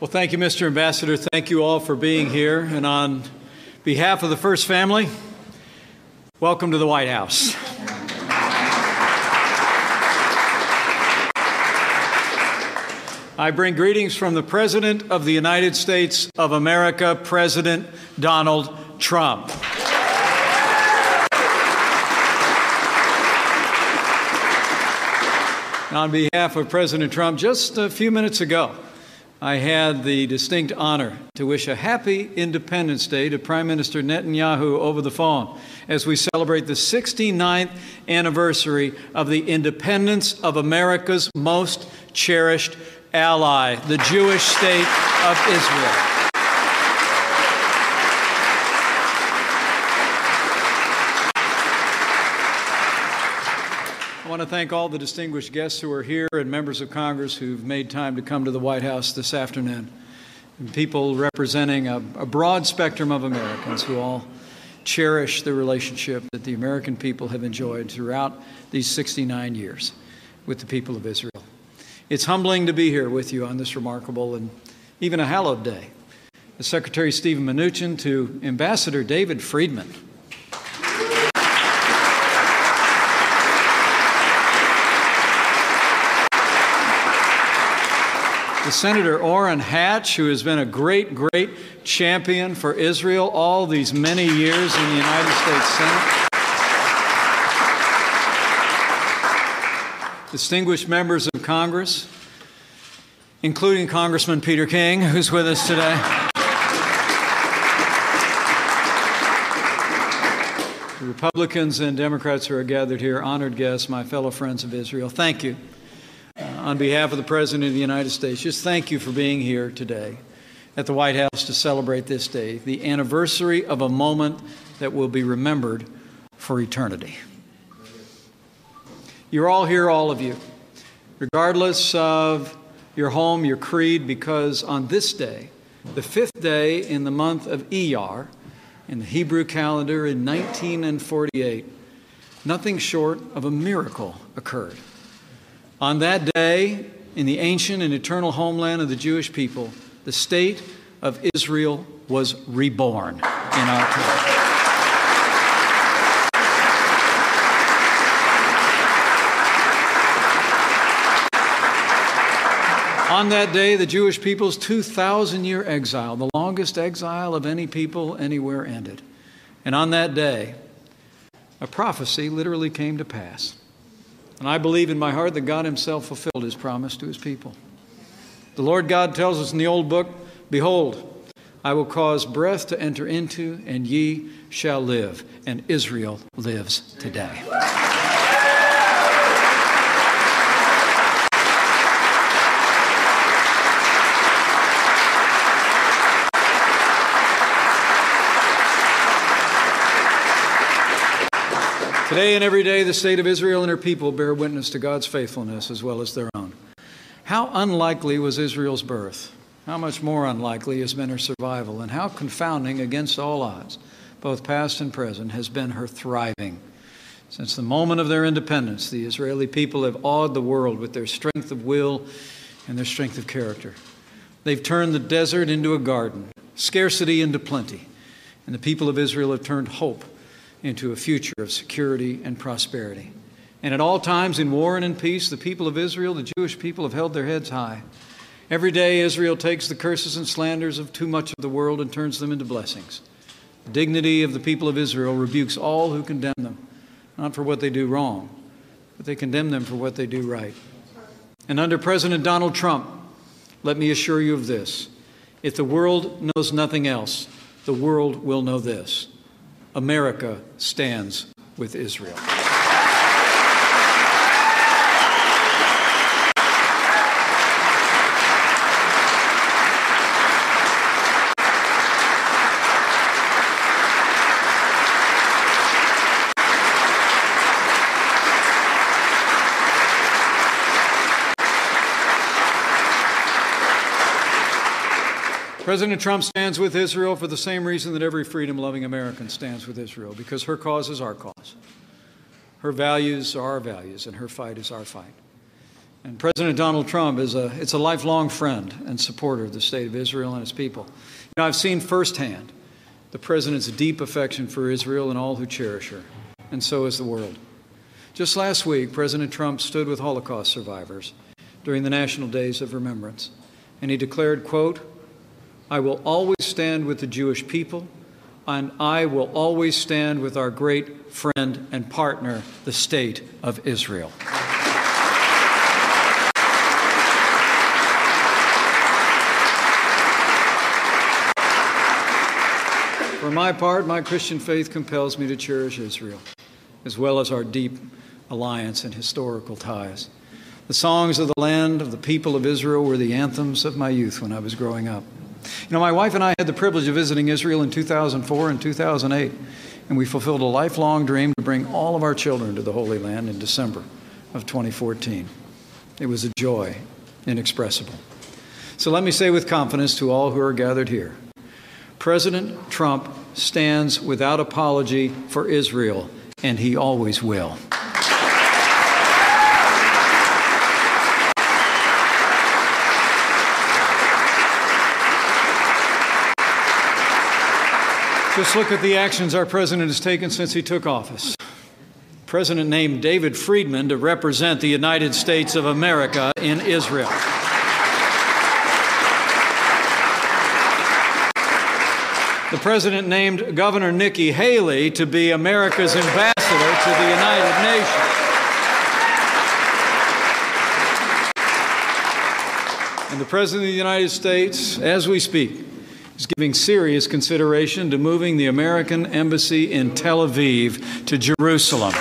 Well, thank you, Mr. Ambassador. Thank you all for being here. And on behalf of the First Family, welcome to the White House. I bring greetings from the President of the United States of America, President Donald Trump. On behalf of President Trump, just a few minutes ago, I had the distinct honor to wish a happy Independence Day to Prime Minister Netanyahu over the phone as we celebrate the 69th anniversary of the independence of America's most cherished ally, the Jewish state of Israel. I want to thank all the distinguished guests who are here and members of Congress who've made time to come to the White House this afternoon, and people representing a broad spectrum of Americans who all cherish the relationship that the American people have enjoyed throughout these 69 years with the people of Israel. It's humbling to be here with you on this remarkable and even a hallowed day. As Secretary Stephen Mnuchin to Ambassador David Friedman, to Senator Orrin Hatch, who has been a great, great champion for Israel all these many years in the United States Senate. Distinguished members of Congress, including Congressman Peter King, who's with us today. The Republicans and Democrats who are gathered here, honored guests, my fellow friends of Israel, thank you. On behalf of the President of the United States, just thank you for being here today at the White House to celebrate this day, the anniversary of a moment that will be remembered for eternity. You're all here, all of you, regardless of your home, your creed, because on this day, the fifth day in the month of Iyar, in the Hebrew calendar in 1948, nothing short of a miracle occurred. On that day, in the ancient and eternal homeland of the Jewish people, the state of Israel was reborn in our country. On that day, the Jewish people's 2,000-year exile, the longest exile of any people anywhere, ended. And on that day, a prophecy literally came to pass. And I believe in my heart that God himself fulfilled his promise to his people. The Lord God tells us in the old book, "Behold, I will cause breath to enter into, and ye shall live." And Israel lives today. Today and every day, the state of Israel and her people bear witness to God's faithfulness as well as their own. How unlikely was Israel's birth? How much more unlikely has been her survival? And how confounding, against all odds, both past and present, has been her thriving. Since the moment of their independence, the Israeli people have awed the world with their strength of will and their strength of character. They've turned the desert into a garden, scarcity into plenty, and the people of Israel have turned hope into a future of security and prosperity. And at all times, in war and in peace, the people of Israel, the Jewish people, have held their heads high. Every day, Israel takes the curses and slanders of too much of the world and turns them into blessings. The dignity of the people of Israel rebukes all who condemn them, not for what they do wrong, but they condemn them for what they do right. And under President Donald Trump, let me assure you of this. If the world knows nothing else, the world will know this: America stands with Israel. President Trump stands with Israel for the same reason that every freedom-loving American stands with Israel, because her cause is our cause. Her values are our values, and her fight is our fight. And President Donald Trump is a lifelong friend and supporter of the state of Israel and its people. You know, I've seen firsthand the president's deep affection for Israel and all who cherish her, and so is the world. Just last week, President Trump stood with Holocaust survivors during the National Days of Remembrance, and he declared, quote, "I will always stand with the Jewish people, and I will always stand with our great friend and partner, the state of Israel." For my part, my Christian faith compels me to cherish Israel, as well as our deep alliance and historical ties. The songs of the land of the people of Israel were the anthems of my youth when I was growing up. You know, my wife and I had the privilege of visiting Israel in 2004 and 2008, and we fulfilled a lifelong dream to bring all of our children to the Holy Land in December of 2014. It was a joy inexpressible. So let me say with confidence to all who are gathered here, President Trump stands without apology for Israel, and he always will. Just look at the actions our president has taken since he took office. The president named David Friedman to represent the United States of America in Israel. The president named Governor Nikki Haley to be America's ambassador to the United Nations. And the president of the United States, as we speak, is giving serious consideration to moving the American embassy in Tel Aviv to Jerusalem.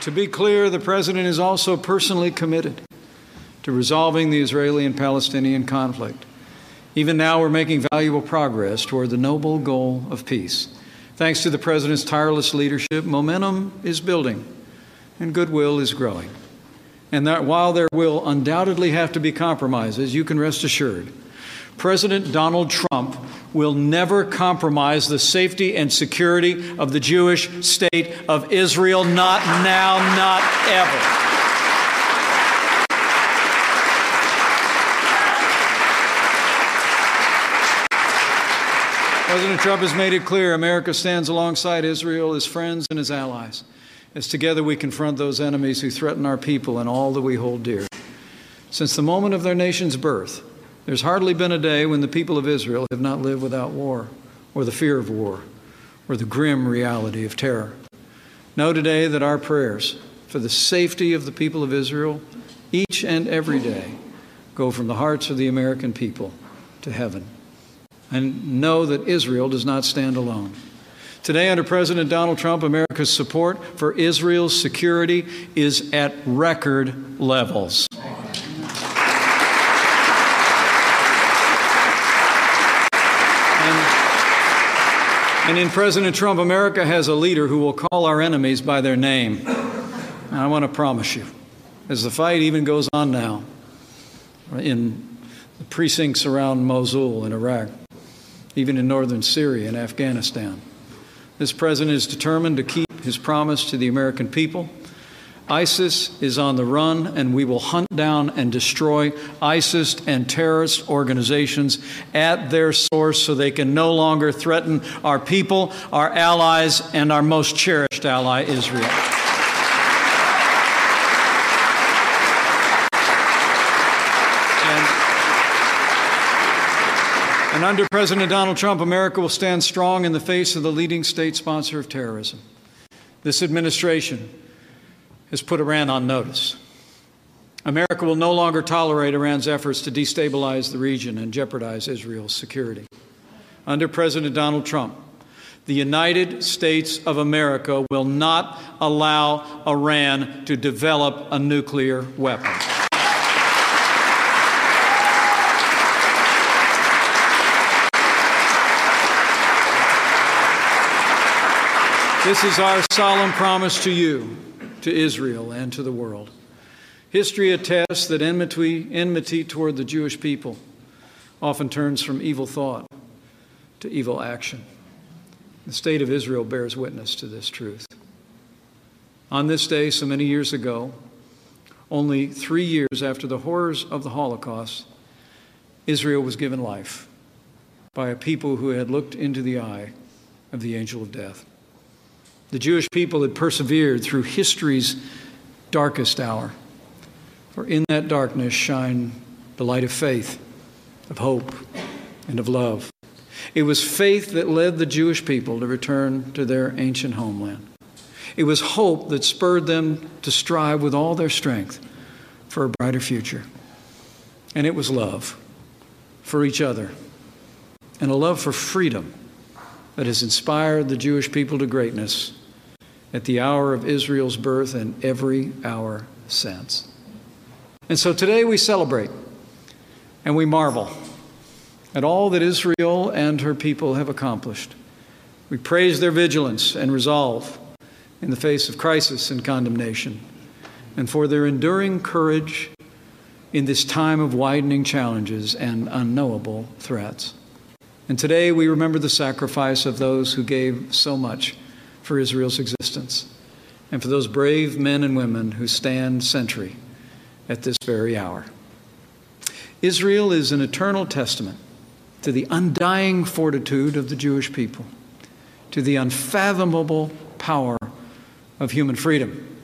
To be clear, the president is also personally committed to resolving the Israeli and Palestinian conflict. Even now, we're making valuable progress toward the noble goal of peace. Thanks to the president's tireless leadership, momentum is building and goodwill is growing. And that while there will undoubtedly have to be compromises, you can rest assured, President Donald Trump will never compromise the safety and security of the Jewish state of Israel, not now, not ever. President Trump has made it clear America stands alongside Israel, his friends and his allies, as together we confront those enemies who threaten our people and all that we hold dear. Since the moment of their nation's birth, there's hardly been a day when the people of Israel have not lived without war, or the fear of war, or the grim reality of terror. Know today that our prayers for the safety of the people of Israel, each and every day, go from the hearts of the American people to heaven. And know that Israel does not stand alone. Today, under President Donald Trump, America's support for Israel's security is at record levels. And in President Trump, America has a leader who will call our enemies by their name. And I want to promise you, as the fight even goes on now, in the precincts around Mosul in Iraq, even in northern Syria and Afghanistan, this president is determined to keep his promise to the American people. ISIS is on the run, and we will hunt down and destroy ISIS and terrorist organizations at their source so they can no longer threaten our people, our allies, and our most cherished ally, Israel. And under President Donald Trump, America will stand strong in the face of the leading state sponsor of terrorism. This administration has put Iran on notice. America will no longer tolerate Iran's efforts to destabilize the region and jeopardize Israel's security. Under President Donald Trump, the United States of America will not allow Iran to develop a nuclear weapon. This is our solemn promise to you, to Israel, and to the world. History attests that enmity toward the Jewish people often turns from evil thought to evil action. The state of Israel bears witness to this truth. On this day, so many years ago, only 3 years after the horrors of the Holocaust, Israel was given life by a people who had looked into the eye of the angel of death. The Jewish people had persevered through history's darkest hour, for in that darkness shine the light of faith, of hope, and of love. It was faith that led the Jewish people to return to their ancient homeland. It was hope that spurred them to strive with all their strength for a brighter future. And it was love for each other and a love for freedom that has inspired the Jewish people to greatness at the hour of Israel's birth and every hour since. And so today we celebrate and we marvel at all that Israel and her people have accomplished. We praise their vigilance and resolve in the face of crisis and condemnation, and for their enduring courage in this time of widening challenges and unknowable threats. And today we remember the sacrifice of those who gave so much for Israel's existence, and for those brave men and women who stand sentry at this very hour. Israel is an eternal testament to the undying fortitude of the Jewish people, to the unfathomable power of human freedom,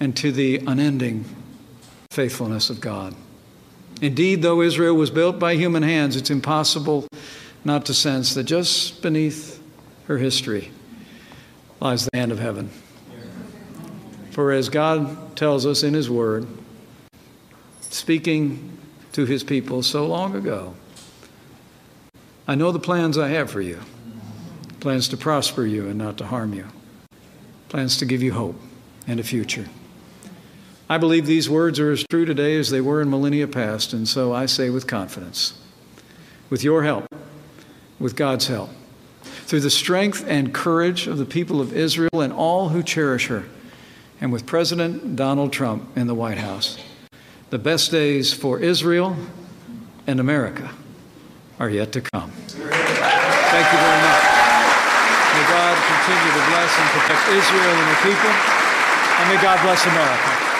and to the unending faithfulness of God. Indeed, though Israel was built by human hands, it's impossible not to sense that just beneath her history lies the hand of heaven. For as God tells us in His Word, speaking to His people so long ago, "I know the plans I have for you, plans to prosper you and not to harm you, plans to give you hope and a future." I believe these words are as true today as they were in millennia past, and so I say with confidence, with your help, with God's help, through the strength and courage of the people of Israel and all who cherish her, and with President Donald Trump in the White House, the best days for Israel and America are yet to come. Thank you very much. May God continue to bless and protect Israel and her people, and may God bless America.